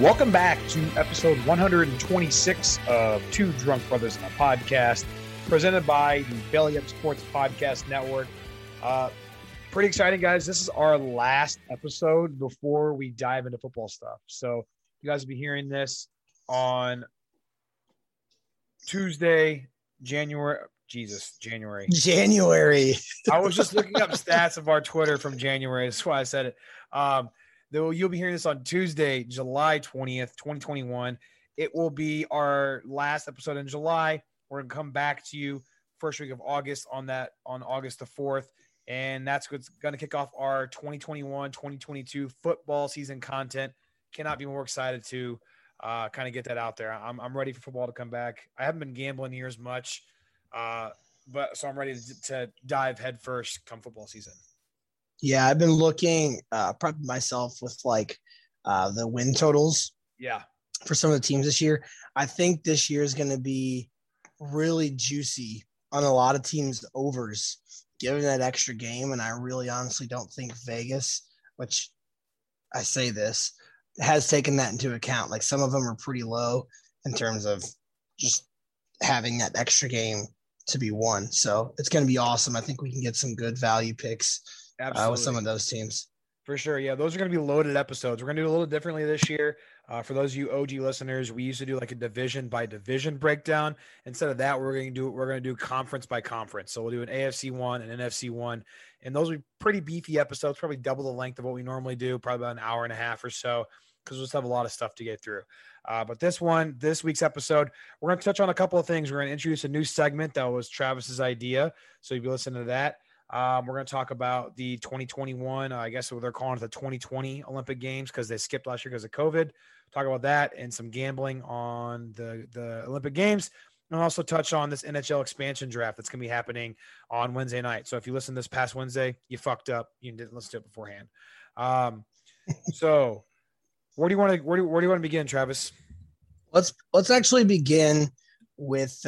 Welcome back to episode 126 of Two Drunk Brothers in a Podcast, presented by the Belly Up Sports Podcast Network. Pretty exciting, guys. This is our last episode before we dive into football stuff. So you guys will be hearing this on Tuesday, January. I was just looking up stats of our Twitter from January. That's why I said it. You'll be hearing this on Tuesday, July 20th, 2021. It will be our last episode in July. We're going to come back to you first week of August on August the 4th. And that's what's going to kick off our 2021-2022 football season content. Cannot be more excited to kind of get that out there. I'm ready for football to come back. I haven't been gambling here as much, so I'm ready to dive headfirst come football season. Yeah, I've been looking, prepping myself with the win totals. Yeah, for some of the teams this year. I think this year is going to be really juicy on a lot of teams' overs, given that extra game. And I really honestly don't think Vegas, which I say this, has taken that into account. Like, some of them are pretty low in terms of just having that extra game to be won. So it's going to be awesome. I think we can get some good value picks. Absolutely. With some of those teams. For sure. Yeah, those are going to be loaded episodes. We're going to do a little differently this year. For those of you OG listeners, we used to do like a division by division breakdown. Instead of that, we're going to do conference by conference. So we'll do an AFC one and NFC one. And those will be pretty beefy episodes, probably double the length of what we normally do, probably about an hour and a half or so, because we'll just have a lot of stuff to get through. But this week's episode, we're going to touch on a couple of things. We're going to introduce a new segment that was Travis's idea. So you'll be listening to that. We're going to talk about the 2021, I guess what they're calling it, the 2020 Olympic Games, because they skipped last year because of COVID. Talk about that and some gambling on the Olympic Games. And also touch on this NHL expansion draft that's going to be happening on Wednesday night. So if you listened this past Wednesday, you fucked up. You didn't listen to it beforehand. So where do you want to begin, Travis? Let's actually begin with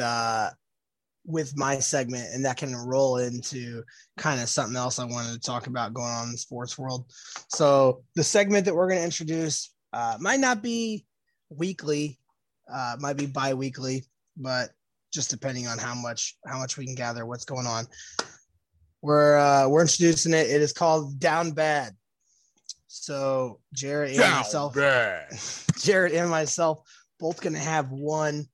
my segment, and that can roll into kind of something else I wanted to talk about going on in the sports world. So the segment that we're going to introduce might not be weekly, might be bi-weekly, but just depending on how much we can gather what's going on. We're introducing it. It is called Down Bad. So Jared and myself both going to have one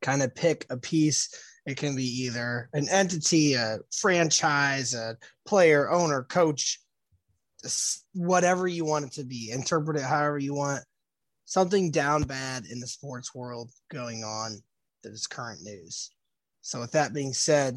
kind of pick a piece. It can be either an entity, a franchise, a player, owner, coach, whatever you want it to be. Interpret it however you want. Something down bad in the sports world going on that is current news. So with that being said,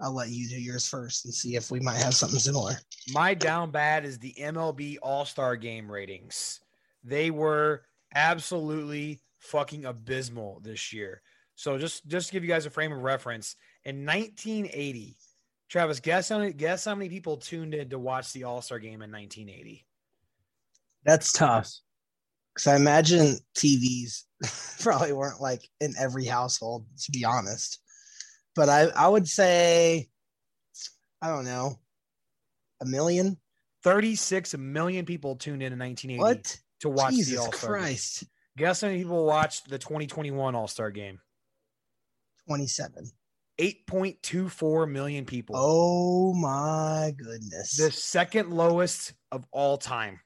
I'll let you do yours first and see if we might have something similar. My down bad is the MLB All-Star Game ratings. They were absolutely fucking abysmal this year. So just to give you guys a frame of reference, in 1980, Travis, guess how many people tuned in to watch the All-Star Game in 1980? That's tough, because I imagine TVs probably weren't like in every household, to be honest. But I would say, I don't know, 1 million? 36 million people tuned in 1980 what? To watch Jesus the All-Star Christ. Game. Guess how many people watched the 2021 All-Star Game? 27. 8.24 million people. Oh, my goodness. The second lowest of all time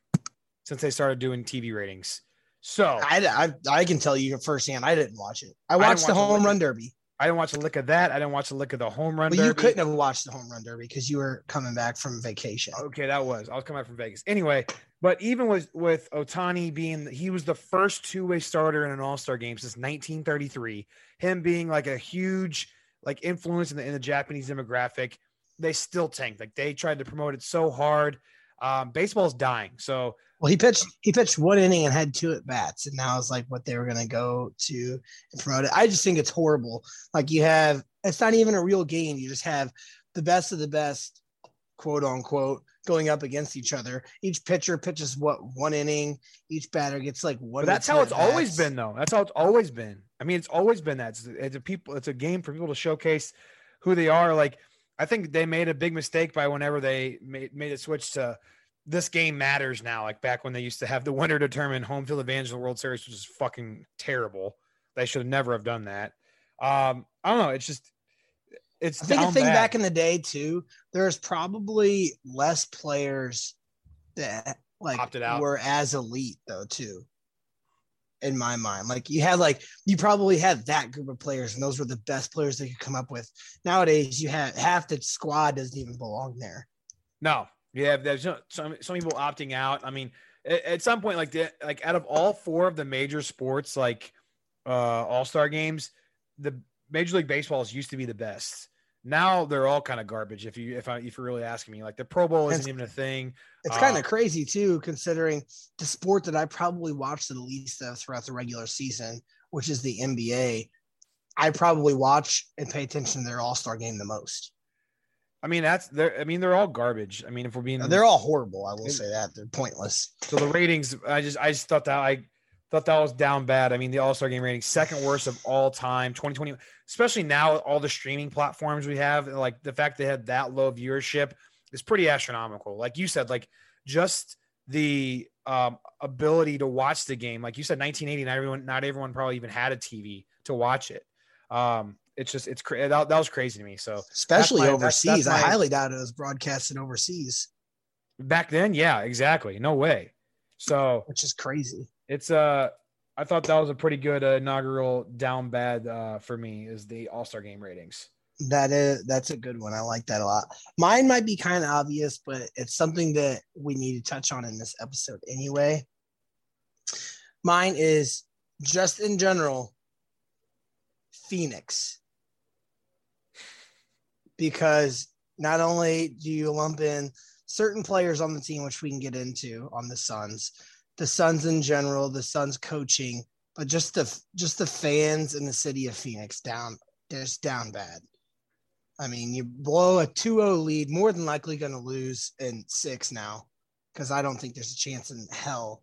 since they started doing TV ratings. So I can tell you firsthand, I didn't watch it. I watched the Home Run Derby. I didn't watch a lick of that. I didn't watch a lick of the home run derby. Well, you couldn't have watched the home run derby because you were coming back from vacation. Okay, I was coming back from Vegas. Anyway, but even with Otani being – he was the first two-way starter in an all-star game since 1933. Him being like a huge influence in the Japanese demographic, they still tanked. They tried to promote it so hard. Baseball's dying. So he pitched one inning and had two at bats, and that was what they were going to go to and promote it. I just think it's horrible. It's not even a real game. You just have the best of the best, quote unquote, going up against each other. Each pitcher pitches one inning. Each batter gets one. But that's how it's always been, though. That's how it's always been. I mean, it's always been that. It's a game for people to showcase who they are. I think they made a big mistake by whenever they made a switch to this game matters now, back when they used to have the winner determine home field advantage of the World Series, which is fucking terrible. They should never have done that. I don't know. I think back in the day too, there's probably less players that opted out, were as elite though too. In my mind, you probably had that group of players, and those were the best players they could come up with. Nowadays, you have half the squad doesn't even belong there. No, yeah, there's some people opting out. I mean, at some point, out of all four of the major sports, all-star games, the Major League Baseballs used to be the best. Now they're all kind of garbage. If you're really asking me, the Pro Bowl isn't even a thing. It's kind of crazy too, considering the sport that I probably watched the least of throughout the regular season, which is the NBA. I probably watch and pay attention to their All-Star game the most. I mean, they're all garbage. I mean, they're all horrible. I will say that they're pointless. So the ratings, I just thought that that was down bad. I mean, the All-Star game rating, second worst of all time, 2020, especially now, all the streaming platforms we have, the fact they had that low viewership is pretty astronomical. Like you said, just the ability to watch the game. Like you said, 1980, not everyone probably even had a TV to watch it. That was crazy to me. So especially overseas, I highly doubt it was broadcasted overseas back then. Yeah, exactly. No way. So, which is crazy. It's I thought that was a pretty good inaugural down bad for me is the All-Star game ratings. That's a good one. I like that a lot. Mine might be kind of obvious, but it's something that we need to touch on in this episode anyway. Mine is just in general, Phoenix. Because not only do you lump in certain players on the team, which we can get into on the Suns, the Suns in general, the Suns coaching, but just the fans in the city of Phoenix down bad. I mean, you blow a 2-0 lead, more than likely going to lose in 6 now, because I don't think there's a chance in hell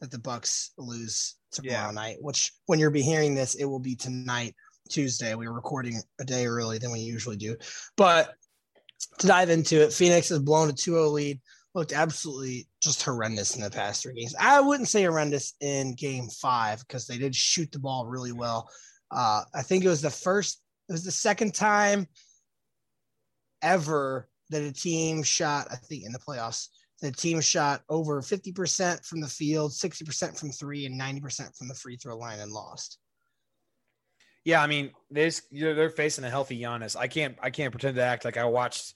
that the Bucks lose tomorrow night, which when you're hearing this, it will be tonight, Tuesday. We're recording a day early than we usually do. But to dive into it, Phoenix has blown a 2-0 lead. Looked absolutely just horrendous in the past 3 games. I wouldn't say horrendous in game 5 because they did shoot the ball really well. I think it was the second time ever that a team shot, I think in the playoffs, the team shot over 50% from the field, 60% from 3, and 90% from the free throw line and lost. Yeah, I mean, they're facing a healthy Giannis. I can't pretend to act like I watched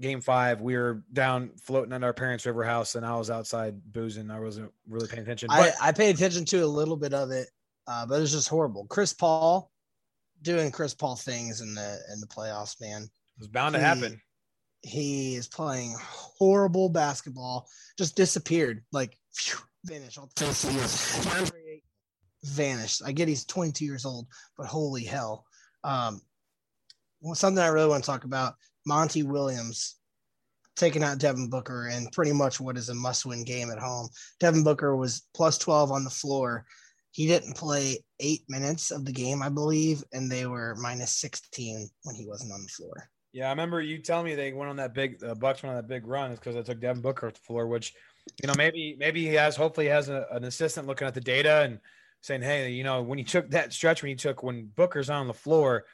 Game 5, we were down floating in our parents' river house, and I was outside boozing. I wasn't really paying attention. But I paid attention to a little bit of it, but it was just horrible. Chris Paul doing Chris Paul things in the playoffs, man. It was bound to happen. He is playing horrible basketball. Just disappeared. Vanished. Vanished. I get he's 22 years old, but holy hell. Something I really want to talk about. Monty Williams taking out Devin Booker and pretty much what is a must-win game at home. Devin Booker was plus 12 on the floor. He didn't play 8 minutes of the game, I believe, and they were minus 16 when he wasn't on the floor. Yeah, I remember you telling me they went on that big Bucks went on that big run is because they took Devin Booker off the floor, which maybe he has an assistant looking at the data and saying, hey, when you took that stretch when Booker's on the floor.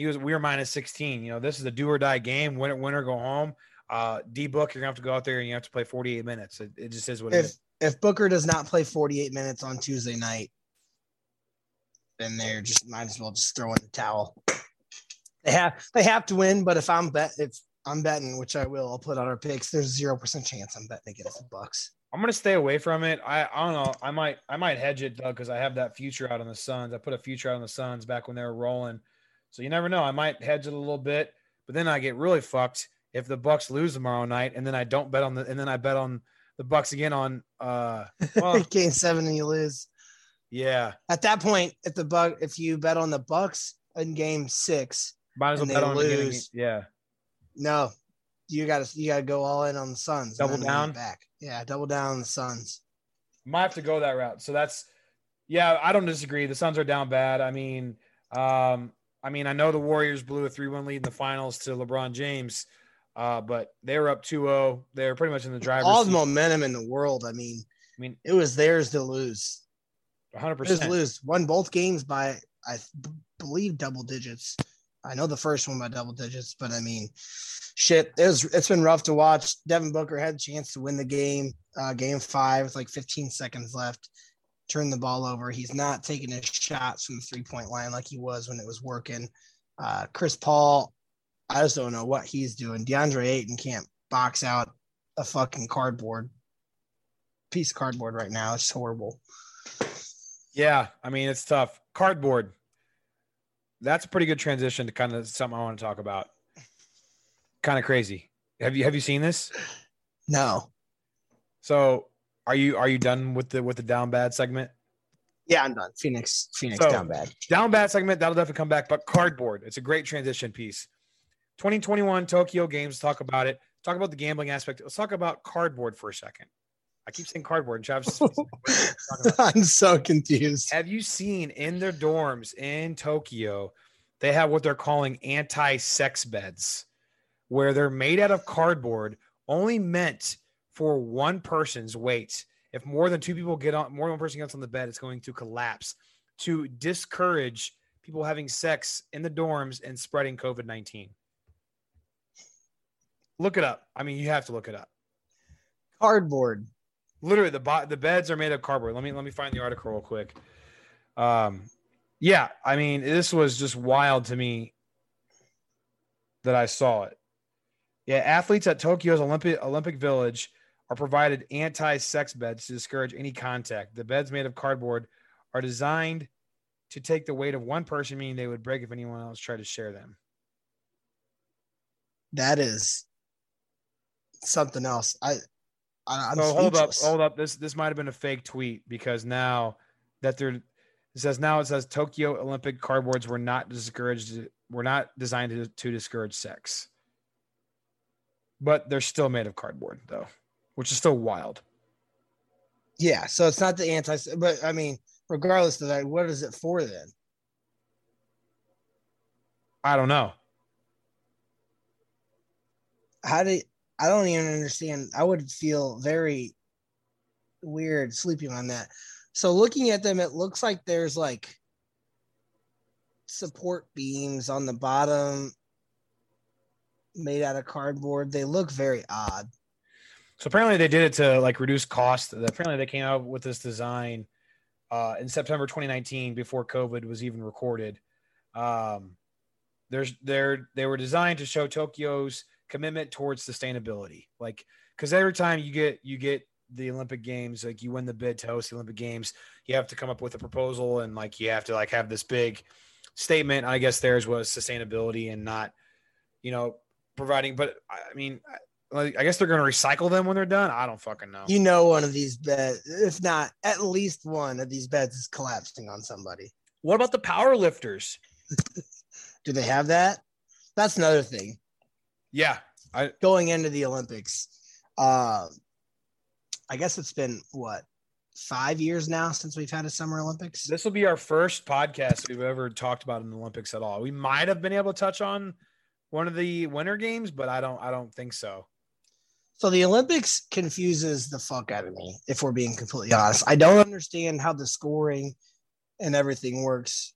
We were minus 16. This is a do or die game. Winner, go home. D Book, you're gonna have to go out there and you have to play 48 minutes. It just is what it is. If Booker does not play 48 minutes on Tuesday night, in there, just might as well just throw in the towel. They have to win, but if I'm betting, which I will, I'll put out our picks. There's 0% chance I'm betting against the Bucks. I'm gonna stay away from it. I don't know. I might hedge it, Doug, because I have that future out on the Suns. I put a future out on the Suns back when they were rolling, so you never know. I might hedge it a little bit, but then I get really fucked if the Bucks lose tomorrow night, and then I don't bet on the, and then I bet on the Bucks again on game 7 and you lose. Yeah. At that point, if you bet on the Bucks in game 6, might as well bet on lose. Yeah. No, you gotta go all in on the Suns. Double down back. Yeah, double down on the Suns. Might have to go that route. So I don't disagree. The Suns are down bad. I mean, I know the Warriors blew a 3-1 lead in the finals to LeBron James, but they were up 2-0. They were pretty much in the driver's seat. All the momentum in the world. I mean, it was theirs to lose. 100%. Won both games by, I believe, double digits. I know the first one by double digits, but I mean, shit, it's been rough to watch. Devin Booker had a chance to win the game, game 5, with like 15 seconds left. Turned the ball over. He's not taking his shots from the three-point line like he was when it was working. Chris Paul, I just don't know what he's doing. DeAndre Ayton can't box out a fucking piece of cardboard right now. It's horrible. Yeah, I mean, it's tough. Cardboard. That's a pretty good transition to kind of something I want to talk about. Kind of crazy. Have you seen this? No. So are you done with the down bad segment? Yeah, I'm done. Phoenix so, down bad. Down bad segment, that'll definitely come back. But cardboard, it's a great transition piece. 2021 Tokyo Games, talk about it. Talk about the gambling aspect. Let's talk about cardboard for a second. I keep saying cardboard. And Travis, I'm so confused. Have you seen in their dorms in Tokyo, they have what they're calling anti-sex beds, where they're made out of cardboard, only meant for one person's weight. If more than one person gets on the bed, it's going to collapse, to discourage people having sex in the dorms and spreading COVID-19. Look it up. I mean, you have to look it up. Cardboard. Literally, the beds are made of cardboard. Let me find the article real quick. Yeah, I mean, this was just wild to me that I saw it. Yeah, athletes at Tokyo's Olympic Village are provided anti-sex beds to discourage any contact. The beds made of cardboard are designed to take the weight of one person, meaning they would break if anyone else tried to share them. That is something else. So hold up. This might have been a fake tweet, because it says Tokyo Olympic cardboards were not designed to discourage sex, but they're still made of cardboard though, which is still wild. Yeah, so it's not the anti, but I mean, regardless of that, what is it for then? I don't know. I don't even understand. I would feel very weird sleeping on that. So looking at them, it looks like there's like support beams on the bottom made out of cardboard. They look very odd. So apparently they did it to like reduce cost. Apparently they came out with this design in September 2019, before COVID was even recorded. They were designed to show Tokyo's commitment towards sustainability, like, because every time you get the Olympic Games, like you win the bid to host the Olympic Games, you have to come up with a proposal, and like you have to like have this big statement. I guess theirs was sustainability and not, you know, providing. But I mean, I guess they're going to recycle them when they're done. I don't fucking know. You know, one of these beds, if not at least one of these beds, is collapsing on somebody. What about the power lifters? Do they have that? That's another thing. Yeah, going into the Olympics, I guess it's been, what, 5 years now since we've had a Summer Olympics? This will be our first podcast we've ever talked about in the Olympics at all. We might have been able to touch on one of the Winter Games, but I don't think so. So the Olympics confuses the fuck out of me, if we're being completely honest. I don't understand how the scoring and everything works,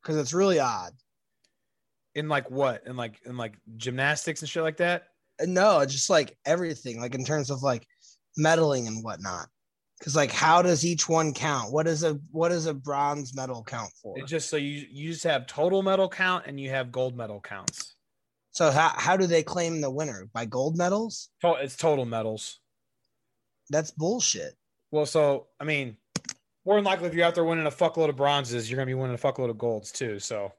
because it's really odd. In like what? In like gymnastics and shit like that? No, just like everything, like in terms of like medaling and whatnot. Because, like, how does each one count? What does a bronze medal count for? It's just so you just have total medal count and you have gold medal counts. So how do they claim the winner? By gold medals? Oh, it's total medals. That's bullshit. Well, so, I mean, more than likely if you're out there winning a fuckload of bronzes, you're going to be winning a fuckload of golds too, so.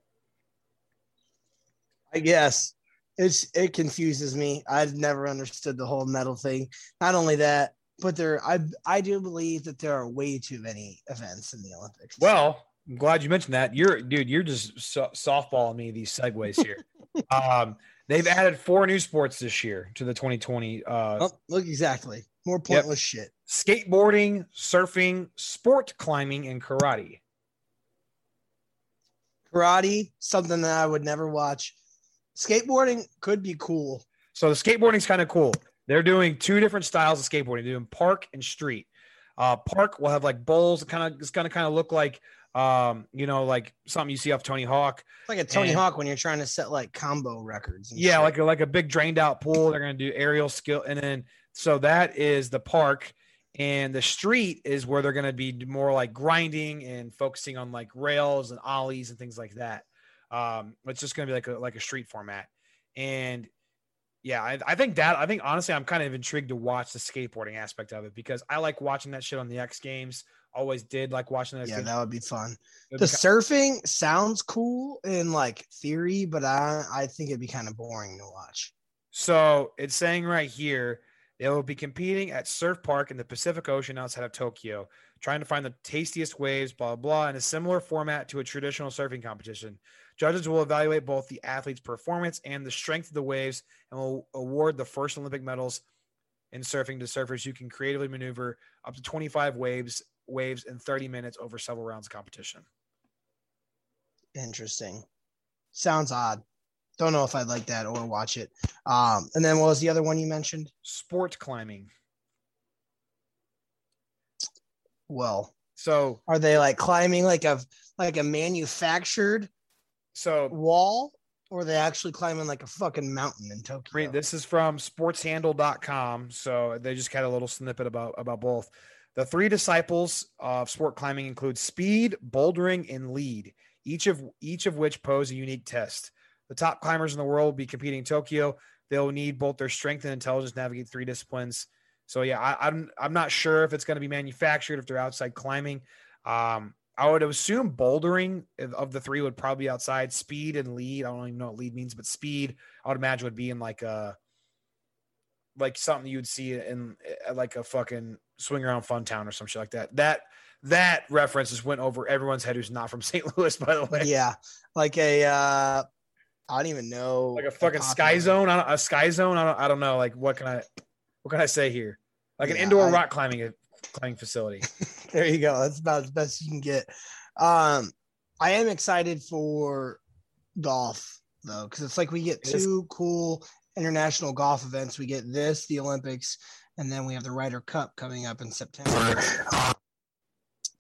I guess. It confuses me. I've never understood the whole medal thing. Not only that, but I do believe that there are way too many events in the Olympics. Well, I'm glad you mentioned that. You're just softballing me these segues here. They've added 4 new sports this year to the 2020. Look, exactly. More pointless shit. Skateboarding, surfing, sport climbing, and karate. Karate, something that I would never watch. Skateboarding could be cool. So the skateboarding's kind of cool. They're doing 2 different styles of skateboarding. They're doing park and street. Park will have like bowls. It's gonna look like like something you see off Tony Hawk. It's like a Tony Hawk when you're trying to set like combo records. And shit. like a big drained out pool. They're gonna do aerial skill, and then so that is the park, and the street is where they're gonna be more like grinding and focusing on like rails and ollies and things like that. It's just gonna be like a street format, and. Yeah, I think honestly, I'm kind of intrigued to watch the skateboarding aspect of it because I like watching that shit on the X Games. Always did like watching that. Yeah, that would be fun. The surfing sounds cool in like theory, but I think it'd be kind of boring to watch. So it's saying right here, they will be competing at Surf Park in the Pacific Ocean outside of Tokyo, trying to find the tastiest waves, blah, blah, in a similar format to a traditional surfing competition. Judges will evaluate both the athlete's performance and the strength of the waves and will award the first Olympic medals in surfing to surfers who can creatively maneuver up to 25 waves in 30 minutes over several rounds of competition. Interesting. Sounds odd. Don't know if I'd like that or watch it. And then what was the other one you mentioned? Sport climbing. Well, so are they like climbing like a manufactured wall, or are they actually climbing like a fucking mountain in Tokyo? This is from sportshandle.com. So they just had a little snippet about both. The 3 disciples of sport climbing include speed, bouldering, and lead, each of which pose a unique test. The top climbers in the world will be competing in Tokyo. They'll need both their strength and intelligence to navigate 3 disciplines. So yeah, I'm not sure if it's going to be manufactured, if they're outside climbing. I would assume bouldering of the 3 would probably be outside. Speed and lead, I don't even know what lead means, but speed I would imagine would be in like something you'd see in like a fucking swing around fun town or some shit like that. That reference just went over everyone's head who's not from St. Louis, by the way. Yeah, like a I don't even know, like a fucking sky zone. I don't know. Like what can I say here? Like an indoor rock climbing facility. There you go. That's about as best you can get. I am excited for golf though, because it's like we get 2 cool international golf events. We get this, the Olympics, and then we have the Ryder Cup coming up in September.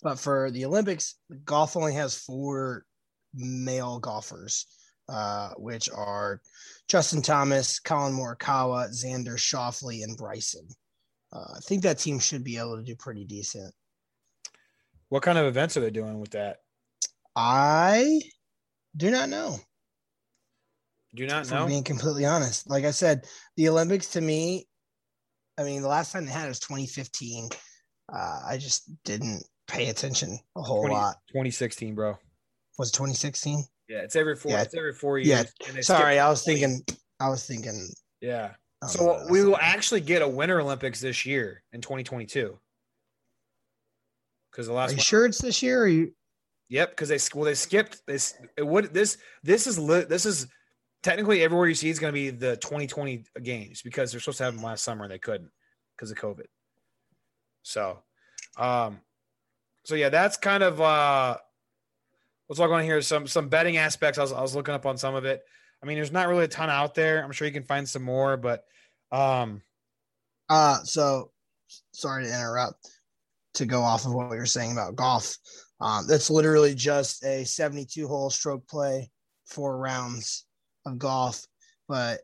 But for the Olympics, golf only has 4 male golfers, which are Justin Thomas, Colin Morikawa, Xander Shoffley, and Bryson. I think that team should be able to do pretty decent. What kind of events are they doing with that? I do not know. Do not know? I'm being completely honest. Like I said, the Olympics to me, I mean, the last time they had it was 2015. I just didn't pay attention a whole lot. 2016, bro. Was it 2016? Yeah, it's every 4. Yeah. It's every 4 years. Yeah. Sorry, I was thinking. Yeah. So we will actually get a Winter Olympics this year in 2022. Because the last. Are you sure it's this year? Or you? Yep, because they skipped this. This is technically everywhere you see is going to be the 2020 games because they're supposed to have them last summer and they couldn't because of COVID. So yeah, that's kind of what's all going on here. Some betting aspects. I was looking up on some of it. I mean, there's not really a ton out there. I'm sure you can find some more, but so sorry to interrupt, to go off of what we were saying about golf. That's literally just a 72-hole stroke play, 4 rounds of golf, but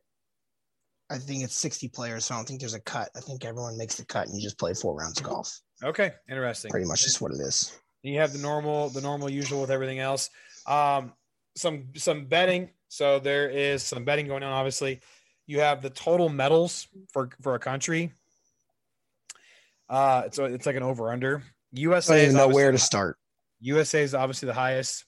I think it's 60 players, so I don't think there's a cut. I think everyone makes the cut and you just play 4 rounds of golf. Okay, interesting. Pretty much is what it is. You have the normal usual with everything else. Some betting. So there is some betting going on, obviously. You have the total medals for a country. So it's like an over-under. USA, I don't even know where to start. USA is obviously the highest.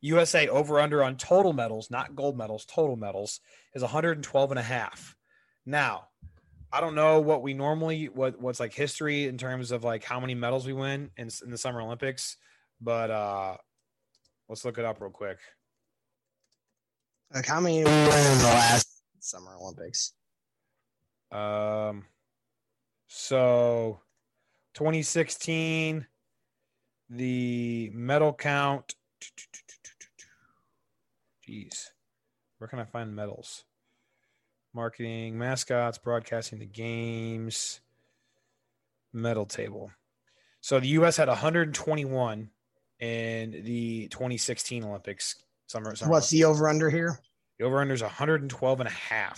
USA over-under on total medals, not gold medals, total medals, is 112.5. Now, I don't know what we normally what's like history in terms of like how many medals we win in the Summer Olympics, but let's look it up real quick. Like how many we won in the last Summer Olympics? So 2016, the medal count. Jeez, where can I find medals? Marketing, mascots, broadcasting, the games, medal table. So the U.S. had 121 in the 2016 Olympics. Summer. What's the over-under here? The over-under is 112.5.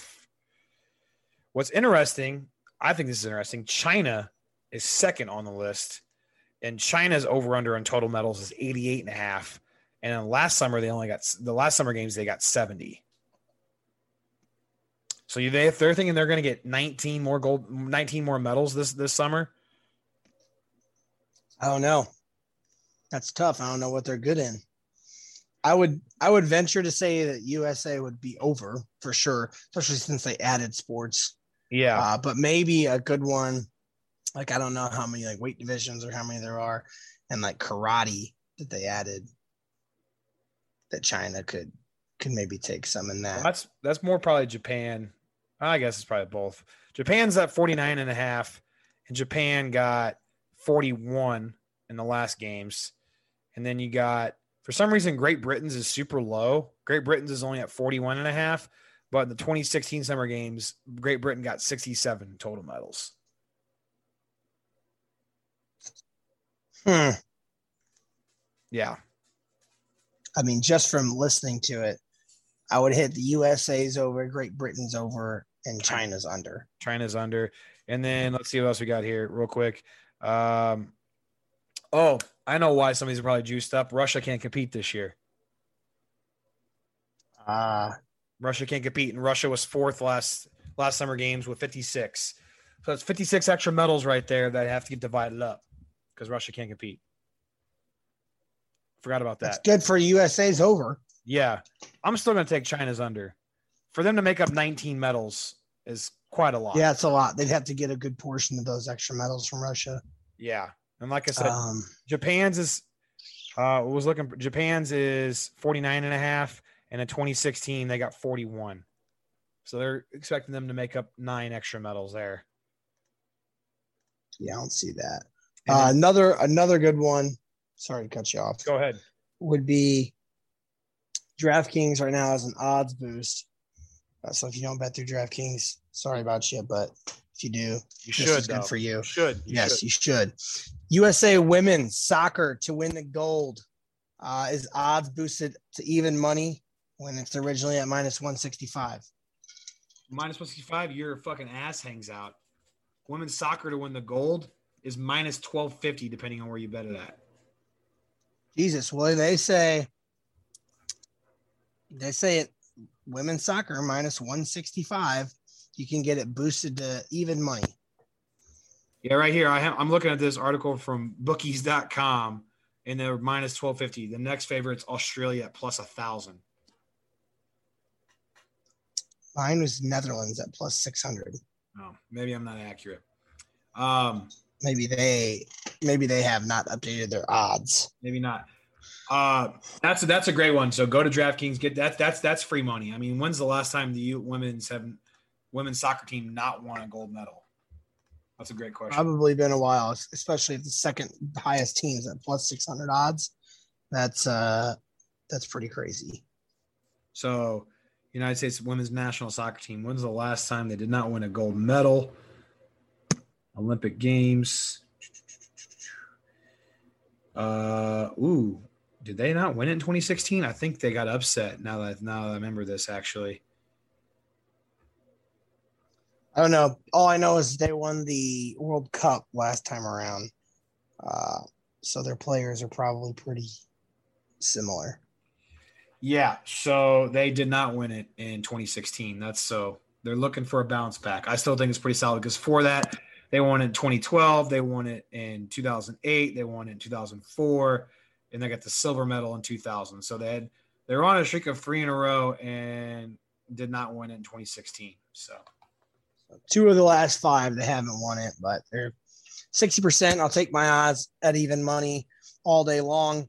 What's interesting, I think this is interesting, China is second on the list, and China's over-under on total medals is 88.5. And then last summer, they got 70. So they're thinking they're going to get 19 more medals this summer. I don't know. That's tough. I don't know what they're good in. I would venture to say that USA would be over for sure, especially since they added sports. Yeah. But maybe a good one, like I don't know how many like weight divisions or how many there are, and like karate that they added that China could maybe take some in that. Well, that's more probably Japan. I guess it's probably both. Japan's at 49.5, and Japan got 41 in the last games. And then you got, for some reason, Great Britain's is super low. Great Britain's is only at 41.5, but in the 2016 Summer Games, Great Britain got 67 total medals. Yeah. I mean, just from listening to it, I would hit the USA's over, Great Britain's over, and China's under. And then let's see what else we got here real quick. Oh, I know why somebody's probably juiced up. Russia can't compete this year. Russia can't compete, and Russia was fourth last Summer Games with 56. So it's 56 extra medals right there that have to get divided up because Russia can't compete. Forgot about that. It's good for USA's over. Yeah. I'm still going to take China's under. For them to make up 19 medals is quite a lot. Yeah, it's a lot. They'd have to get a good portion of those extra medals from Russia. Yeah. And like I said, Japan's is 49.5, and in 2016 they got 41. So they're expecting them to make up 9 extra medals there. Yeah, I don't see that. Another good one. Sorry to cut you off. Go ahead. Would be DraftKings right now as an odds boost. So if you don't bet through DraftKings, sorry about you, but if you do, you should. It's good for you. You should. You should. USA women's soccer to win the gold is odds boosted to even money when it's originally at -165. -165, your fucking ass hangs out. Women's soccer to win the gold is -1250, depending on where you bet it at. Jesus, well, they say it women's soccer -165. You can get it boosted to even money. Yeah, right here. I'm looking at this article from bookies.com, and they're -1250. The next favorite's Australia at +1,000. Mine was Netherlands at +600. Oh, maybe I'm not accurate. Maybe they have not updated their odds. Maybe not. That's a great one. So go to DraftKings. Get that. That's free money. I mean, when's the last time the women's soccer team not won a gold medal? That's a great question. Probably been a while, especially if the second highest team's at +600 odds. That's pretty crazy. So, United States women's national soccer team. When's the last time they did not win a gold medal? Olympic Games. Did they not win it in 2016? I think they got upset now that I remember this, actually. I don't know. All I know is they won the World Cup last time around. So their players are probably pretty similar. Yeah, so they did not win it in 2016. They're looking for a bounce back. I still think it's pretty solid because for that, they won it in 2012. They won it in 2008. They won it in 2004. And they got the silver medal in 2000. So they're on a streak of 3 in a row and did not win it in 2016. So 2 of the last 5, they haven't won it, but they're 60%. I'll take my odds at even money all day long.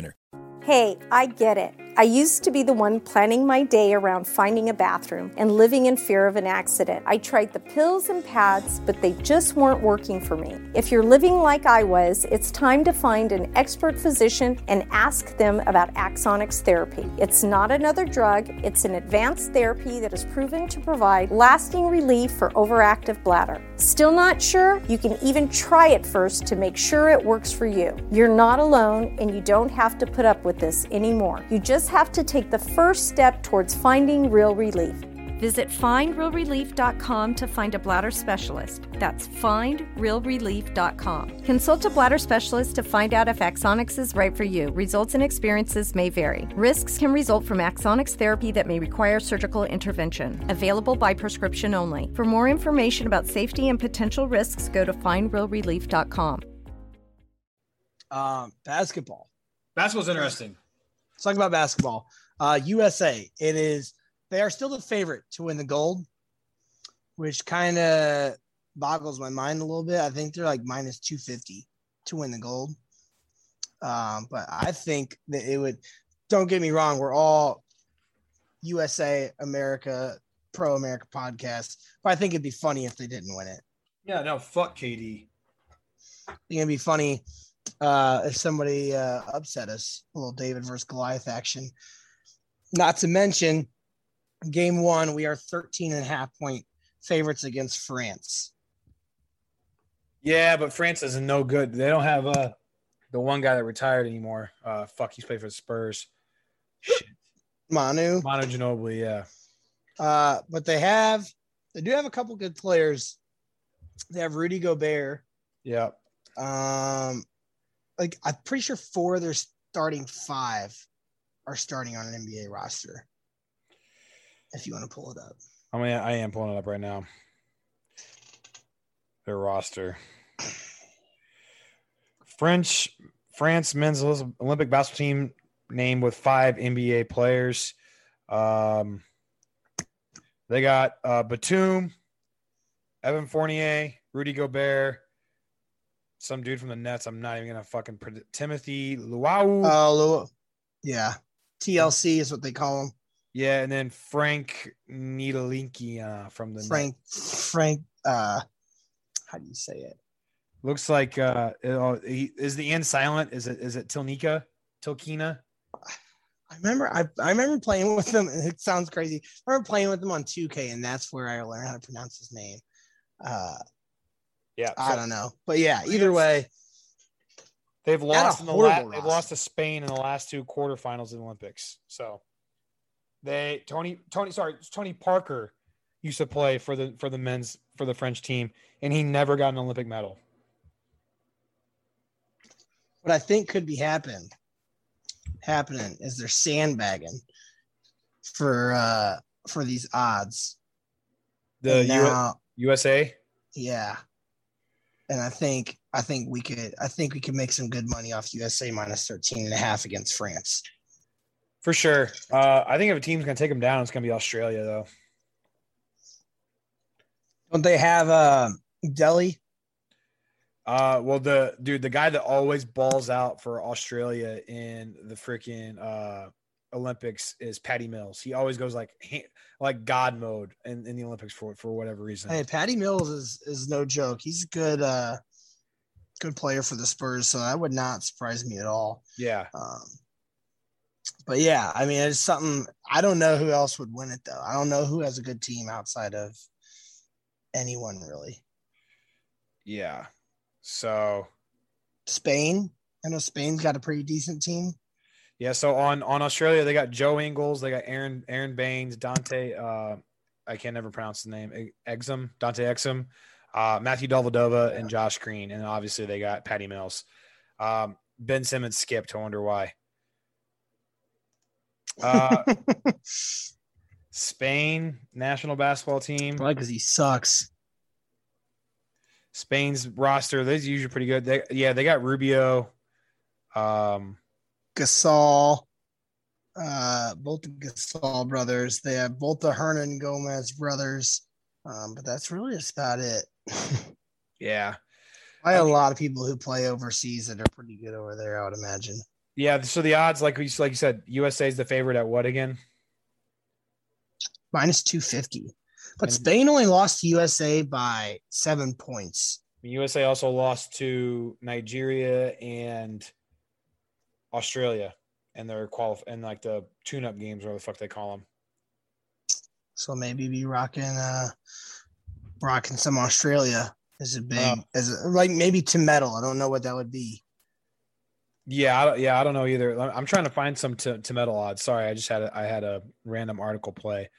Hey, I get it. I used to be the one planning my day around finding a bathroom and living in fear of an accident. I tried the pills and pads, but they just weren't working for me. If you're living like I was, it's time to find an expert physician and ask them about Axonics therapy. It's not another drug. It's an advanced therapy that is proven to provide lasting relief for overactive bladder. Still not sure? You can even try it first to make sure it works for you. You're not alone, and you don't have to put up with this anymore. You just have to take the first step towards finding real relief. Visit findrealrelief.com to find a bladder specialist. That's findrealrelief.com. Consult a bladder specialist to find out if Axonics is right for you. Results and experiences may vary. Risks can result from Axonics therapy that may require surgical intervention. Available by prescription only. For more information about safety and potential risks, go to findrealrelief.com. Basketball. Basketball's interesting. Let's talk about basketball. USA, they are still the favorite to win the gold, which kind of boggles my mind a little bit. I think they're like minus 250 to win the gold. But I think that don't get me wrong, we're all USA, America, pro-America podcast. But I think it'd be funny if they didn't win it. Yeah, no, fuck KD. I think it'd be funny if somebody upset us, a little David versus Goliath action. Not to mention, game one, we are 13.5-point favorites against France. Yeah, but France is no good. They don't have the one guy that retired anymore. He's played for the Spurs. Shit. Manu Ginobili, yeah. But they do have a couple good players. They have Rudy Gobert. Yeah. I'm pretty sure 4 of their starting 5 are starting on an NBA roster. If you want to pull it up. I am pulling it up right now. Their roster. France men's Olympic basketball team named with 5 NBA players. They got Batum, Evan Fournier, Rudy Gobert, some dude from the Nets. I'm not even going to fucking predict. Timothy Luau. Oh, yeah. TLC is what they call him. Yeah, and then Frank Ntilikina from the Nets. Frank, how do you say it? Looks like is the end silent? Is it Tilkina? I remember playing with him. It sounds crazy. I remember playing with him on 2K, and that's where I learned how to pronounce his name. I don't know, but yeah. Either way, they've lost to Spain in the last 2 quarterfinals of the Olympics. So. Tony Parker used to play for the French team, and he never got an Olympic medal. What I think could be happening is they're sandbagging for these odds. The USA, yeah, and I think we could make some good money off USA minus 13.5 against France. For sure. I think if a team's going to take them down, it's going to be Australia, though. Don't they have Delhi? The guy that always balls out for Australia in the freaking Olympics is Patty Mills. He always goes like God mode in the Olympics for whatever reason. Hey, Patty Mills is no joke. He's a good player for the Spurs, so that would not surprise me at all. Yeah. But yeah, I mean, it's something. I don't know who else would win it though. I don't know who has a good team outside of anyone really. Yeah. So Spain. I know Spain's got a pretty decent team. Yeah, so on Australia, they got Joe Ingles, they got Aaron Baines, Dante, I can never pronounce the name, Exum, Dante Exum, Matthew Dellavedova, and Josh Green. And obviously they got Patty Mills. Ben Simmons skipped, I wonder why. Spain, national basketball team. Probably because he sucks. Spain's roster, they're usually pretty good. They got Rubio. Gasol, both the Gasol brothers. They have both the Hernan Gomez brothers, but that's really just about it. Yeah. I have a lot of people who play overseas that are pretty good over there, I would imagine. Yeah, so the odds, like you said, USA is the favorite at what again? Minus 250. But Spain only lost to USA by 7 points. USA also lost to Nigeria and Australia and their and like the tune-up games, whatever the fuck they call them. So maybe be rocking some Australia as a big, like maybe to medal. I don't know what that would be. I don't know either. I'm trying to find some to medal odds. Sorry, I just had a random article play.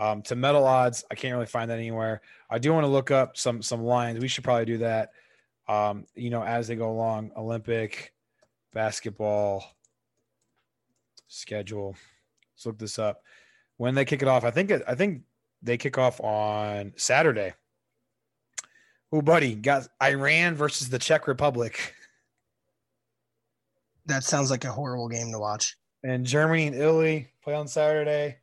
To medal odds, I can't really find that anywhere. I do want to look up some lines. We should probably do that. As they go along, Olympic basketball schedule. Let's look this up. When they kick it off, I think they kick off on Saturday. Oh, buddy, got Iran versus the Czech Republic. That sounds like a horrible game to watch. And Germany and Italy play on Saturday.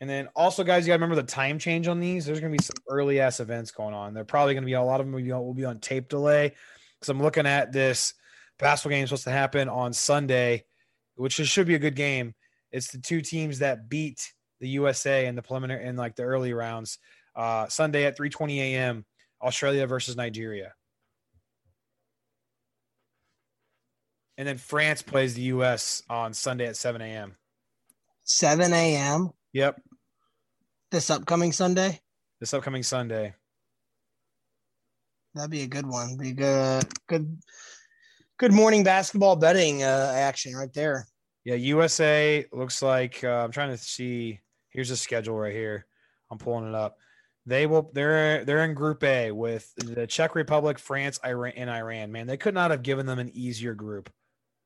And then also, guys, you got to remember the time change on these. There's going to be some early ass events going on. They're probably going to be a lot of them will be on tape delay. Because I'm looking at this. Basketball game is supposed to happen on Sunday, which should be a good game. It's the two teams that beat the USA in the preliminary in like the early rounds. Sunday at 3:20 a.m. Australia versus Nigeria, and then France plays the US on Sunday at 7 a.m. 7 a.m. Yep. This upcoming Sunday. That'd be a good one. Be good. Good morning basketball betting action right there. Yeah, USA looks like I'm trying to see. Here's the schedule right here. I'm pulling it up. They're in Group A with the Czech Republic, France, Iran, and Iran. Man, they could not have given them an easier group.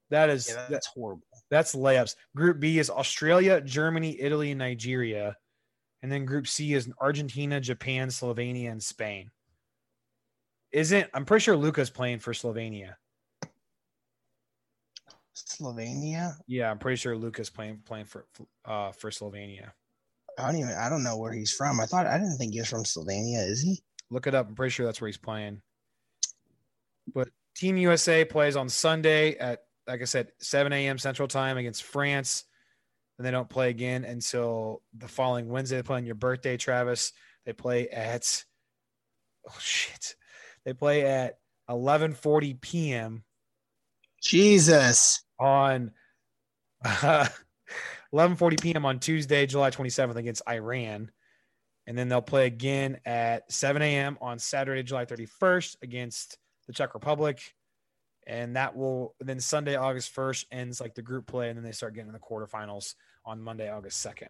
That's horrible. That's layups. Group B is Australia, Germany, Italy, and Nigeria, and then Group C is Argentina, Japan, Slovenia, and Spain. I'm pretty sure Luka's playing for Slovenia. Slovenia? Yeah, I'm pretty sure Luka's playing for Slovenia. I don't know where he's from. I didn't think he was from Slovenia. Is he? Look it up. I'm pretty sure that's where he's playing. But Team USA plays on Sunday at, like I said, 7 a.m. Central Time against France, and they don't play again until the following Wednesday. They play on your birthday, Travis. They play at 11:40 p.m. Jesus. On 11:40 p.m. on Tuesday, July 27th against Iran. And then they'll play again at 7 a.m. on Saturday, July 31st against the Czech Republic. And that will then Sunday, August 1st ends like the group play. And then they start getting in the quarterfinals on Monday, August 2nd.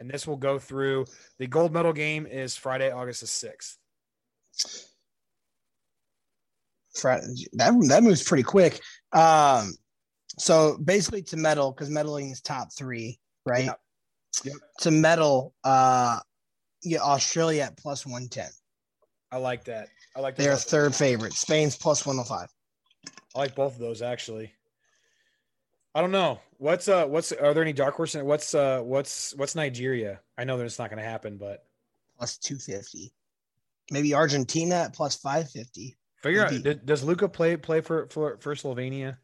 And this will go through the gold medal game is Friday, August the 6th. That moves pretty quick. So basically to medal, because medaling is top three, right? Yep. Yep. To medal, Australia at plus 110. I like that. They're third favorite. Spain's plus 105. I like both of those actually. I don't know. Are there any dark horses? What's Nigeria? I know that it's not going to happen, but plus 250. Maybe Argentina at plus 550. Figure out, does Luka play for Slovenia?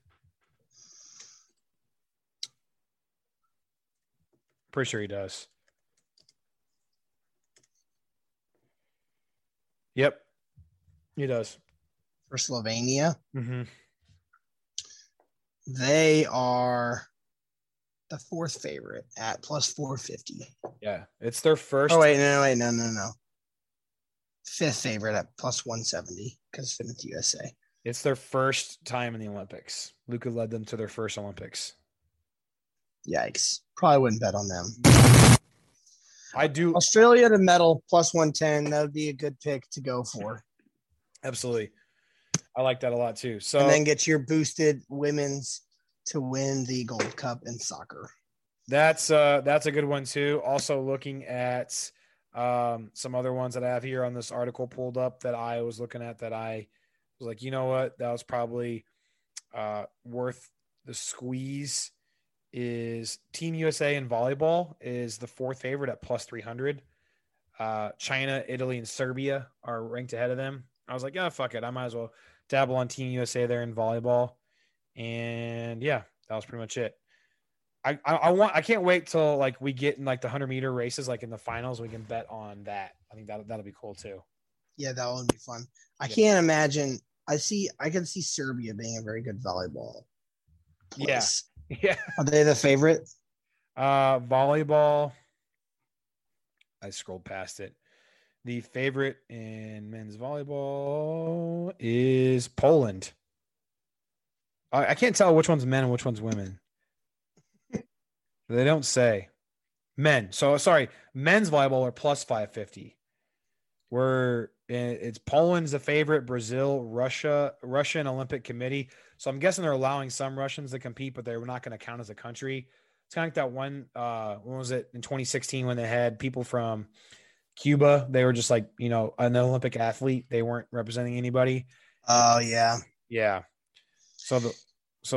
Pretty sure he does. Yep, he does. For Slovenia, they are the fourth favorite at plus 450. Yeah, it's their first. Oh, wait, no. Fifth favorite at plus 170 because it's in the USA. It's their first time in the Olympics. Luka led them to their first Olympics. Yikes. Probably wouldn't bet on them. I do. Australia to medal plus 110. That would be a good pick to go for. Absolutely. I like that a lot too. So and then get your boosted women's to win the Gold Cup in soccer. That's a good one too. Also looking at some other ones that I have here on this article pulled up that I was looking at that I was like, you know what? That was probably worth the squeeze. Is Team USA in volleyball is the fourth favorite at plus 300. China, Italy, and Serbia are ranked ahead of them. I was like, yeah, fuck it. I might as well dabble on Team USA there in volleyball. And yeah, that was pretty much it. I can't wait till like we get in like the 100-meter races, like in the finals, we can bet on that. I think that'll be cool too. Yeah, that would be fun. I can't imagine. I can see Serbia being a very good volleyball place. Yeah. Yeah. Are they the favorite? Volleyball. I scrolled past it. The favorite in men's volleyball is Poland. I can't tell which one's men and which one's women. They don't say. Men. So, sorry. Men's volleyball are plus 550. It's Poland's the favorite, Brazil, Russian Olympic Committee. So I'm guessing they're allowing some Russians to compete, but they're not going to count as a country. It's kind of like that one, when was it in 2016 when they had people from Cuba? They were just like, you know, an Olympic athlete. They weren't representing anybody. Oh yeah. Yeah. So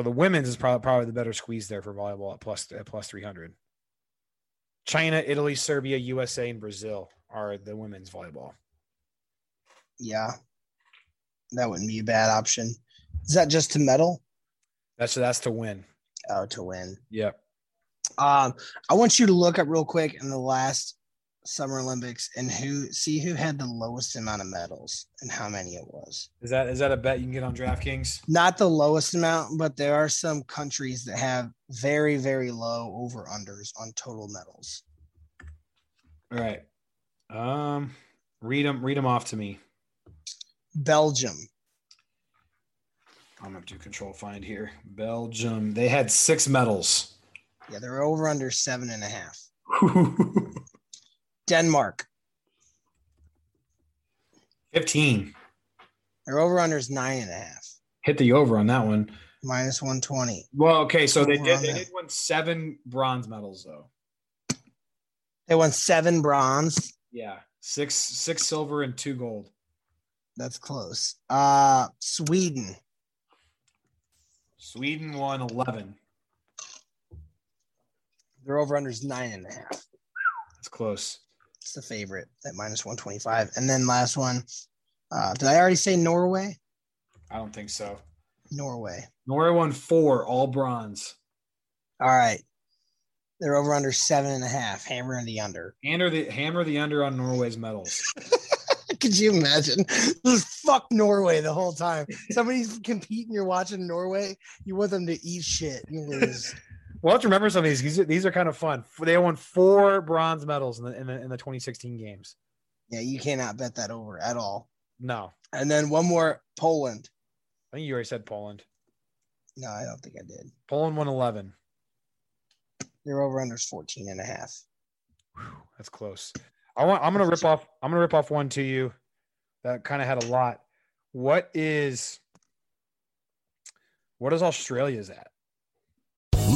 the women's is probably the better squeeze there for volleyball at plus 300. China, Italy, Serbia, USA, and Brazil are the women's volleyball. Yeah, that wouldn't be a bad option. Is that just to medal? That's to win. Oh, to win. Yeah. I want you to look up real quick in the last Summer Olympics and see who had the lowest amount of medals and how many it was. Is that a bet you can get on DraftKings? Not the lowest amount, but there are some countries that have very, very low over-unders on total medals. All right. Read them off to me. Belgium. I'm going to do control find here. Belgium. They had 6 medals. Yeah, they're over under 7.5. Denmark. 15. Their over under is 9.5. Hit the over on that one. Minus 120. Well, okay, so they did win 7 bronze medals, though. They won 7 bronze? Yeah, 6 silver and 2 gold. That's close. Sweden. Sweden won 11. Their over-under is 9.5. That's close. It's the favorite at minus 125. And then last one. Did I already say Norway? I don't think so. Norway. Norway won 4, all bronze. All right. They're over under 7.5. Hammer the under. Hammer the under on Norway's medals. Could you imagine? Just fuck Norway the whole time. Somebody's competing, you're watching Norway, you want them to eat shit, you lose. Well, let's remember some of these. These are kind of fun. They won 4 bronze medals in the 2016 games. Yeah, you cannot bet that over at all. No. And then one more, Poland. I think you already said Poland. No, I don't think I did. Poland won 11. Their over under is 14.5. Whew, that's close. I'm gonna rip off one to you that kind of had a lot. What is Australia's at?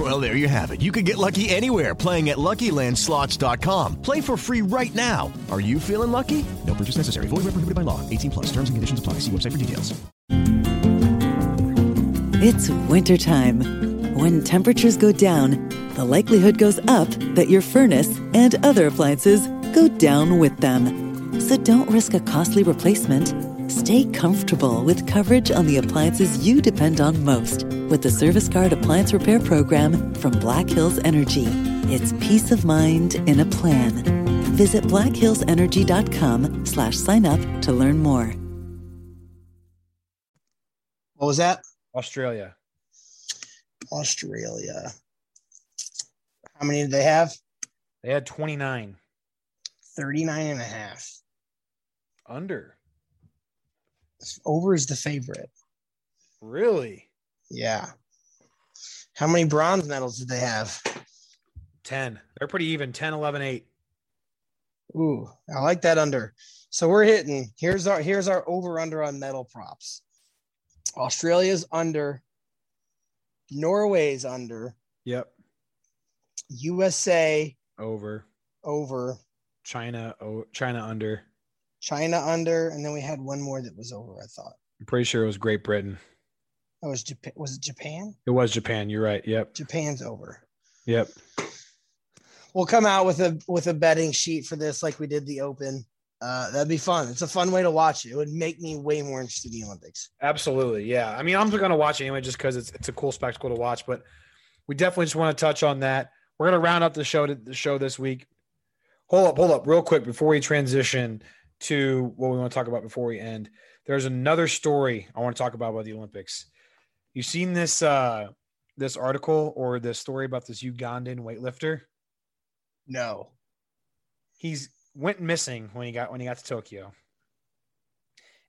Well, there you have it. You can get lucky anywhere, playing at LuckyLandSlots.com. Play for free right now. Are you feeling lucky? No purchase necessary. Void where prohibited by law. 18+. Terms and conditions apply. See website for details. It's wintertime. When temperatures go down, the likelihood goes up that your furnace and other appliances go down with them. So don't risk a costly replacement. Stay comfortable with coverage on the appliances you depend on most with the Service Guard Appliance Repair Program from Black Hills Energy. It's peace of mind in a plan. Visit blackhillsenergy.com/sign-up to learn more. What was that? Australia. How many did they have? They had 29. 39 and a half. Under. Over is the favorite. Really? Yeah. How many bronze medals did they have? 10. They're pretty even. 10, 11, 8. Ooh, I like that under. So we're hitting. Here's our over under on medal props. Australia's under. Norway's under. Yep. USA over. China under, and then we had one more that was over, I thought. I'm pretty sure it was Great Britain. Oh, was it Japan? It was Japan. You're right. Yep. Japan's over. Yep. We'll come out with a betting sheet for this like we did the Open. That'd be fun. It's a fun way to watch it. It would make me way more interested in the Olympics. Absolutely. Yeah. I mean, I'm going to watch it anyway just because it's a cool spectacle to watch, but we definitely just want to touch on that. We're going to round up the show this week. Hold up real quick before we transition to what we want to talk about before we end. There's another story I want to talk about the Olympics. You've seen this this article or this story about this Ugandan weightlifter? No. He's went missing when he got to Tokyo.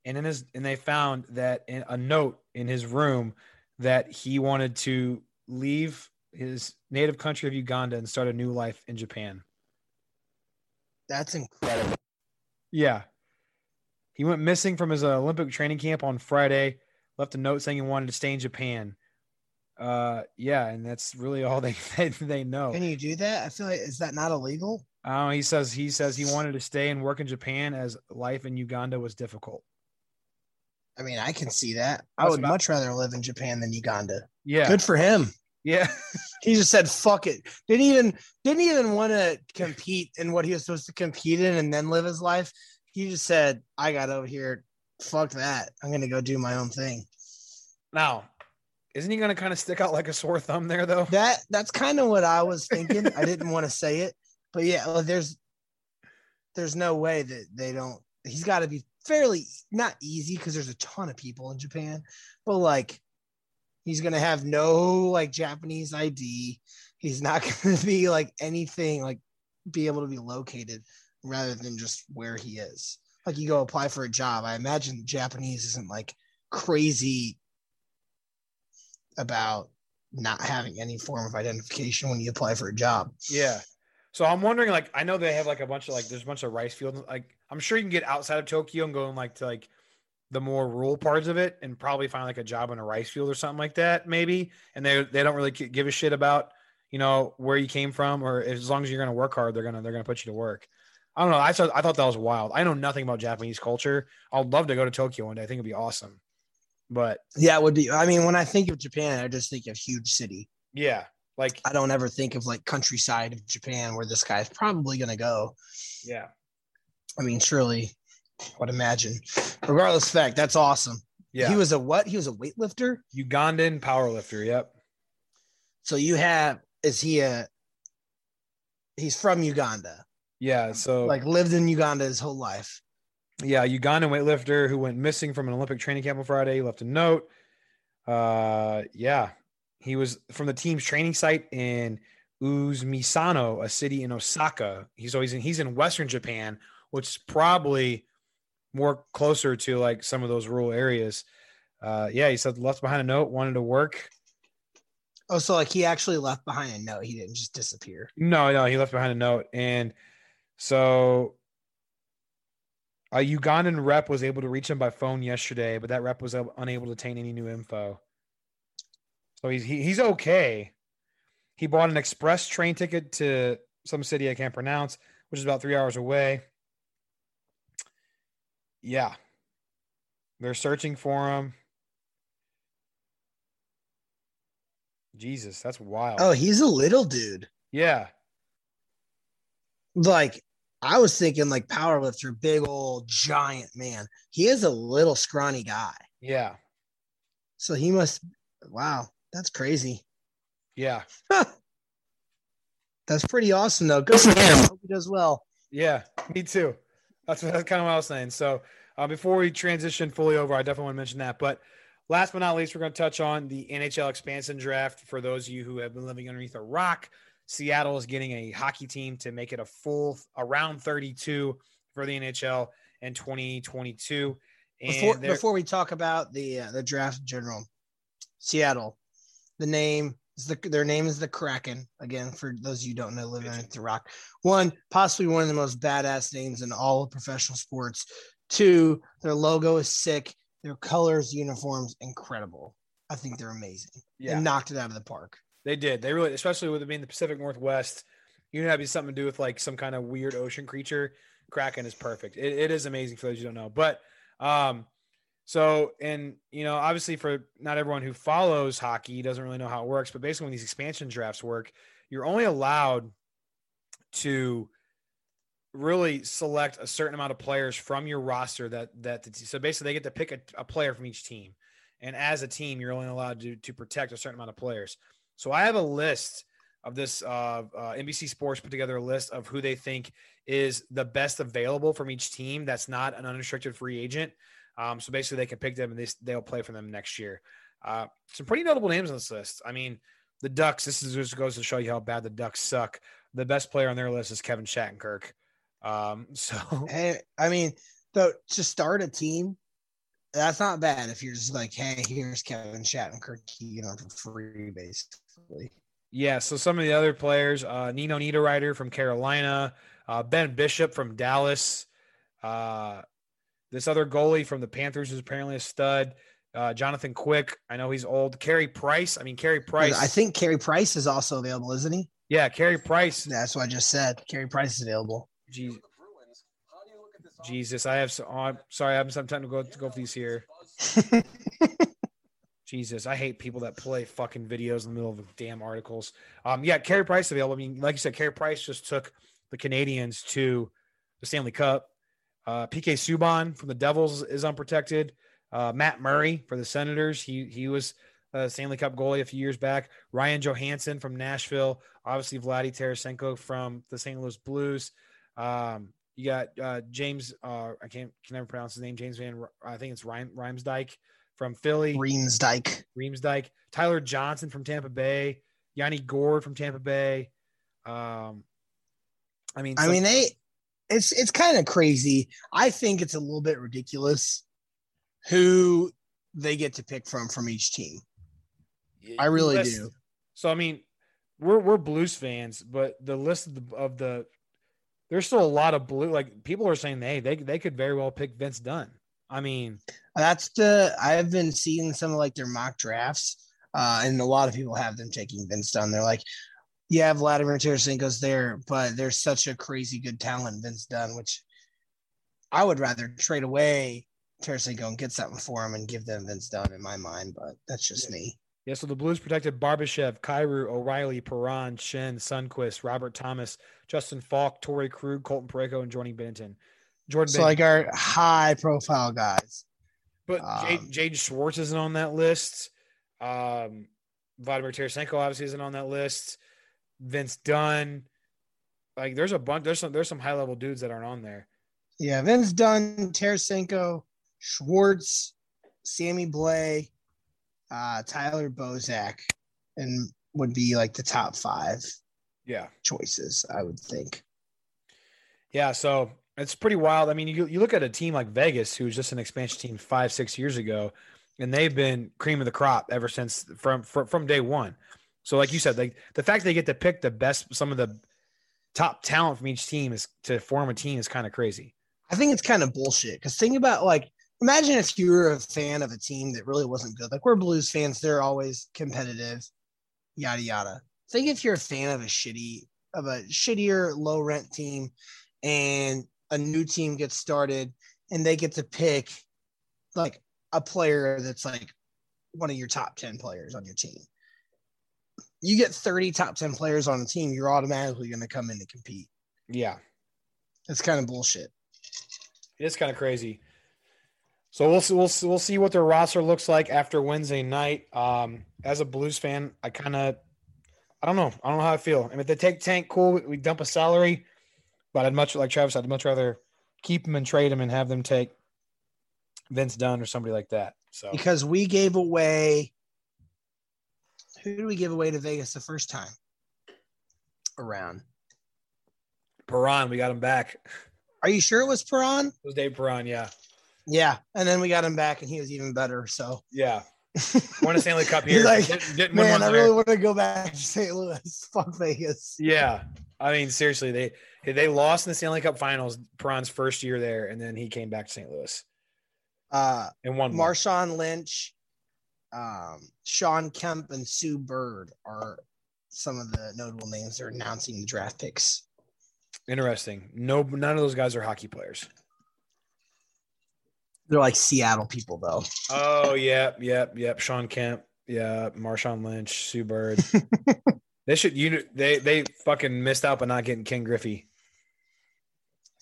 And they found that in a note in his room that he wanted to leave his native country of Uganda and start a new life in Japan. That's incredible. Yeah. He went missing from his Olympic training camp on Friday, left a note saying he wanted to stay in Japan. And that's really all they know. Can you do that? I feel like, is that not illegal? He says he wanted to stay and work in Japan as life in Uganda was difficult. I mean, I can see that. I would much rather live in Japan than Uganda. Yeah. Good for him. Yeah. He just said, fuck it. Didn't even want to compete in what he was supposed to compete in and then live his life. He just said, I got over here. Fuck that. I'm going to go do my own thing. Now, isn't he going to kind of stick out like a sore thumb there, though? That's kind of what I was thinking. I didn't want to say it, but yeah, there's no way that they don't. He's got to be fairly not easy because there's a ton of people in Japan, but like he's going to have no like Japanese ID. He's not going to be like anything like be able to be located rather than just where he is. Like you go apply for a job. I imagine Japanese isn't like crazy about not having any form of identification when you apply for a job. Yeah. So I'm wondering, like, I know they have like a bunch of like, there's a bunch of rice fields. Like I'm sure you can get outside of Tokyo and go in like to like the more rural parts of it and probably find like a job in a rice field or something like that maybe. And they don't really give a shit about, you know, where you came from, or as long as you're going to work hard, they're going to put you to work. I don't know. I thought that was wild. I know nothing about Japanese culture. I'd love to go to Tokyo one day. I think it'd be awesome. But yeah, it would be. I mean, when I think of Japan, I just think of huge city. Yeah. Like I don't ever think of like countryside of Japan where this guy's probably going to go. Yeah. I mean, surely I would imagine. Regardless of fact, that's awesome. Yeah. He was a what? He was a weightlifter? Ugandan powerlifter. Yep. So you have, he's from Uganda. Yeah. So like lived in Uganda his whole life. Yeah, Ugandan weightlifter who went missing from an Olympic training camp on Friday. He left a note. He was from the team's training site in Umisano, a city in Osaka. He's in Western Japan, which is probably more closer to like some of those rural areas. He said left behind a note, wanted to work. Oh, so like he actually left behind a note. He didn't just disappear. No, he left behind a note, and so. A Ugandan rep was able to reach him by phone yesterday, but that rep was unable to obtain any new info. So he's okay. He bought an express train ticket to some city I can't pronounce, which is about 3 hours away. Yeah. They're searching for him. Jesus, that's wild. Oh, he's a little dude. Yeah. Like, I was thinking like powerlifter, big old giant man. He is a little scrawny guy. Yeah. So he must, wow, that's crazy. Yeah. That's pretty awesome though. Good for him. I hope he does well. Yeah, me too. That's kind of what I was saying. So before we transition fully over, I definitely want to mention that. But last but not least, we're going to touch on the NHL expansion draft. For those of you who have been living underneath a rock, Seattle is getting a hockey team to make it a full around 32 for the NHL in 2022. And before we talk about the draft in general, Seattle, the name is their name is the Kraken. Again, for those of you who don't know, living underneath the rock. One, possibly one of the most badass names in all of professional sports. Two, their logo is sick. Their colors, uniforms, incredible. I think they're amazing. Yeah. They knocked it out of the park. They did. They really, especially with it being the Pacific Northwest, you know, having something to do with like some kind of weird ocean creature. Kraken is perfect. It is amazing for those you don't know. But so, and you know, obviously for not everyone who follows hockey doesn't really know how it works, but basically when these expansion drafts work, you're only allowed to really select a certain amount of players from your roster that so basically they get to pick a player from each team. And as a team, you're only allowed to protect a certain amount of players. So I have a list of this NBC Sports put together a list of who they think is the best available from each team. That's not an unrestricted free agent. So basically they can pick them and they'll play for them next year. Some pretty notable names on this list. I mean, the Ducks, this is just goes to show you how bad the Ducks suck. The best player on their list is Kevin Shattenkirk. Hey, I mean, though, to start a team, that's not bad if you're just like, hey, here's Kevin Shattenkirk, you know, for free, basically. Yeah, so some of the other players, Nino Niederreiter from Carolina, Ben Bishop from Dallas, this other goalie from the Panthers is apparently a stud, Jonathan Quick, I know he's old, Carey Price. I think Carey Price is also available, isn't he? Yeah, Carey Price. That's what I just said. Carey Price is available. Jesus, I have some. Oh, I'm sorry, I'm sometimes go for these here. Jesus, I hate people that play fucking videos in the middle of damn articles. Yeah, Carey Price available. I mean, like you said, Carey Price just took the Canadians to the Stanley Cup. PK Subban from the Devils is unprotected. Matt Murray for the Senators. He was a Stanley Cup goalie a few years back. Ryan Johansson from Nashville. Obviously, Vladdy Tarasenko from the St. Louis Blues. You got James. I can never pronounce his name. James Van. I think it's Riemsdyk from Philly. Riemsdyk. Tyler Johnson from Tampa Bay. Yanni Gourde from Tampa Bay. It's kind of crazy. I think it's a little bit ridiculous who they get to pick from each team. Yeah, I really do. So I mean, we're Blues fans, but the list of the there's still a lot of blue. Like people are saying, hey, they could very well pick Vince Dunn. I mean, I've been seeing some of like their mock drafts, and a lot of people have them taking Vince Dunn. They're like, yeah, Vladimir Tarasenko's there, but there's such a crazy good talent, Vince Dunn, which I would rather trade away Tarasenko and get something for him and give them Vince Dunn in my mind, but that's just me. Yeah, so the Blues protected Barbashev, Kyrou, O'Reilly, Perron, Shen, Sundquist, Robert Thomas, Justin Falk, Torrey Krug, Colton Parayko, and Jordan Bennington. So like our high-profile guys. But Jade Schwartz isn't on that list. Vladimir Tarasenko obviously isn't on that list. Vince Dunn. Like, there's a bunch. There's some high-level dudes that aren't on there. Yeah, Vince Dunn, Tarasenko, Schwartz, Sammy Blais. Tyler Bozak and would be like the top five choices, I would think. Yeah, so it's pretty wild. I mean, you look at a team like Vegas, who was just an expansion team 5-6 years ago, and they've been cream of the crop ever since from day one. So like you said, like the fact they get to pick the best, some of the top talent from each team is to form a team is kind of crazy. I think it's kind of bullshit because think about like, imagine if you were a fan of a team that really wasn't good. Like we're Blues fans. They're always competitive, yada, yada. Think if you're a fan of a shittier low rent team and a new team gets started and they get to pick like a player that's like one of your top 10 players on your team. you get 30 top 10 players on a team, you're automatically going to come in and compete. Yeah. It's kind of bullshit. It's kind of crazy. So we'll see what their roster looks like after Wednesday night. As a Blues fan, I don't know how I feel. I mean, if they take Tank, cool, we dump a salary, but I'd much rather keep him and trade him and have them take Vince Dunn or somebody like that. So because we gave away, who did we give away to Vegas the first time around? Perron, we got him back. Are you sure it was Perron? It was Dave Perron, yeah. Yeah, and then we got him back, and he was even better. So yeah, won a Stanley Cup here. Like, didn't man, I really want to go back to St. Louis. Fuck Vegas. Yeah, I mean seriously, they lost in the Stanley Cup Finals, Perron's first year there, and then he came back to St. Louis. And won. Marshawn Lynch, Sean Kemp, and Sue Bird are some of the notable names that are announcing the draft picks. Interesting. No, none of those guys are hockey players. They're like Seattle people, though. Oh, yep. Sean Kemp, yeah, Marshawn Lynch, Sue Bird. They fucking missed out by not getting Ken Griffey.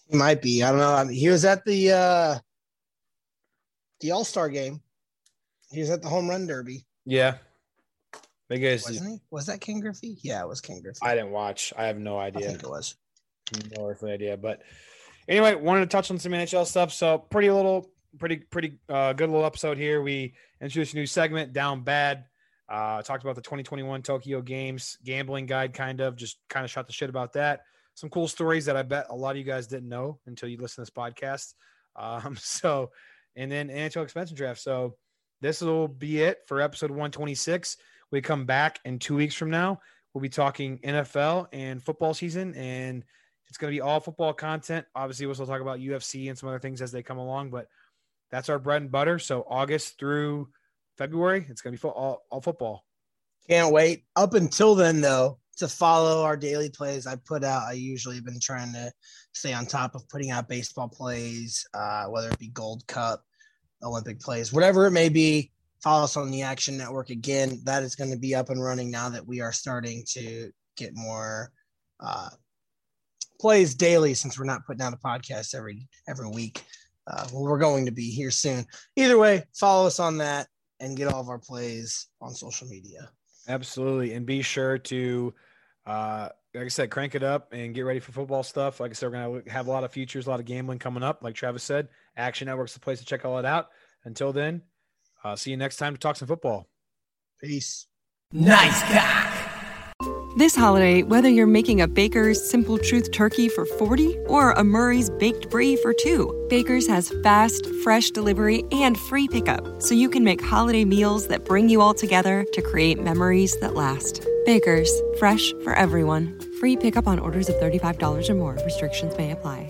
He might be. I don't know. I mean, he was at the All-Star game. He was at the Home Run Derby. Yeah. Wasn't he? Was that Ken Griffey? Yeah, it was Ken Griffey. I didn't watch. I have no idea. I think it was. No earthly idea. But anyway, wanted to touch on some NHL stuff. So pretty good little episode here. We introduced a new segment, Down Bad. Talked about the 2021 Tokyo Games gambling guide, kind of shot the shit about that. Some cool stories that I bet a lot of you guys didn't know until you listen to this podcast. And then NHL expansion draft. So this will be it for episode 126. We come back in 2 weeks from now. We'll be talking NFL and football season, and it's going to be all football content. Obviously, we'll still talk about UFC and some other things as they come along, but that's our bread and butter. So August through February, it's going to be all football. Can't wait. Up until then, though, to follow our daily plays I put out. I usually have been trying to stay on top of putting out baseball plays, whether it be Gold Cup, Olympic plays, whatever it may be. Follow us on the Action Network. Again, that is going to be up and running now that we are starting to get more plays daily, since we're not putting out a podcast every week. Well, we're going to be here soon. Either way, follow us on that and get all of our plays on social media. Absolutely. And be sure to, like I said, crank it up and get ready for football stuff. Like I said, we're going to have a lot of futures, a lot of gambling coming up. Like Travis said, Action Network's the place to check all that out. Until then, see you next time to talk some football. Peace. Nice guy. This holiday, whether you're making a Baker's Simple Truth turkey for 40 or a Murray's Baked Brie for 2, Baker's has fast, fresh delivery and free pickup, so you can make holiday meals that bring you all together to create memories that last. Baker's, fresh for everyone. Free pickup on orders of $35 or more. Restrictions may apply.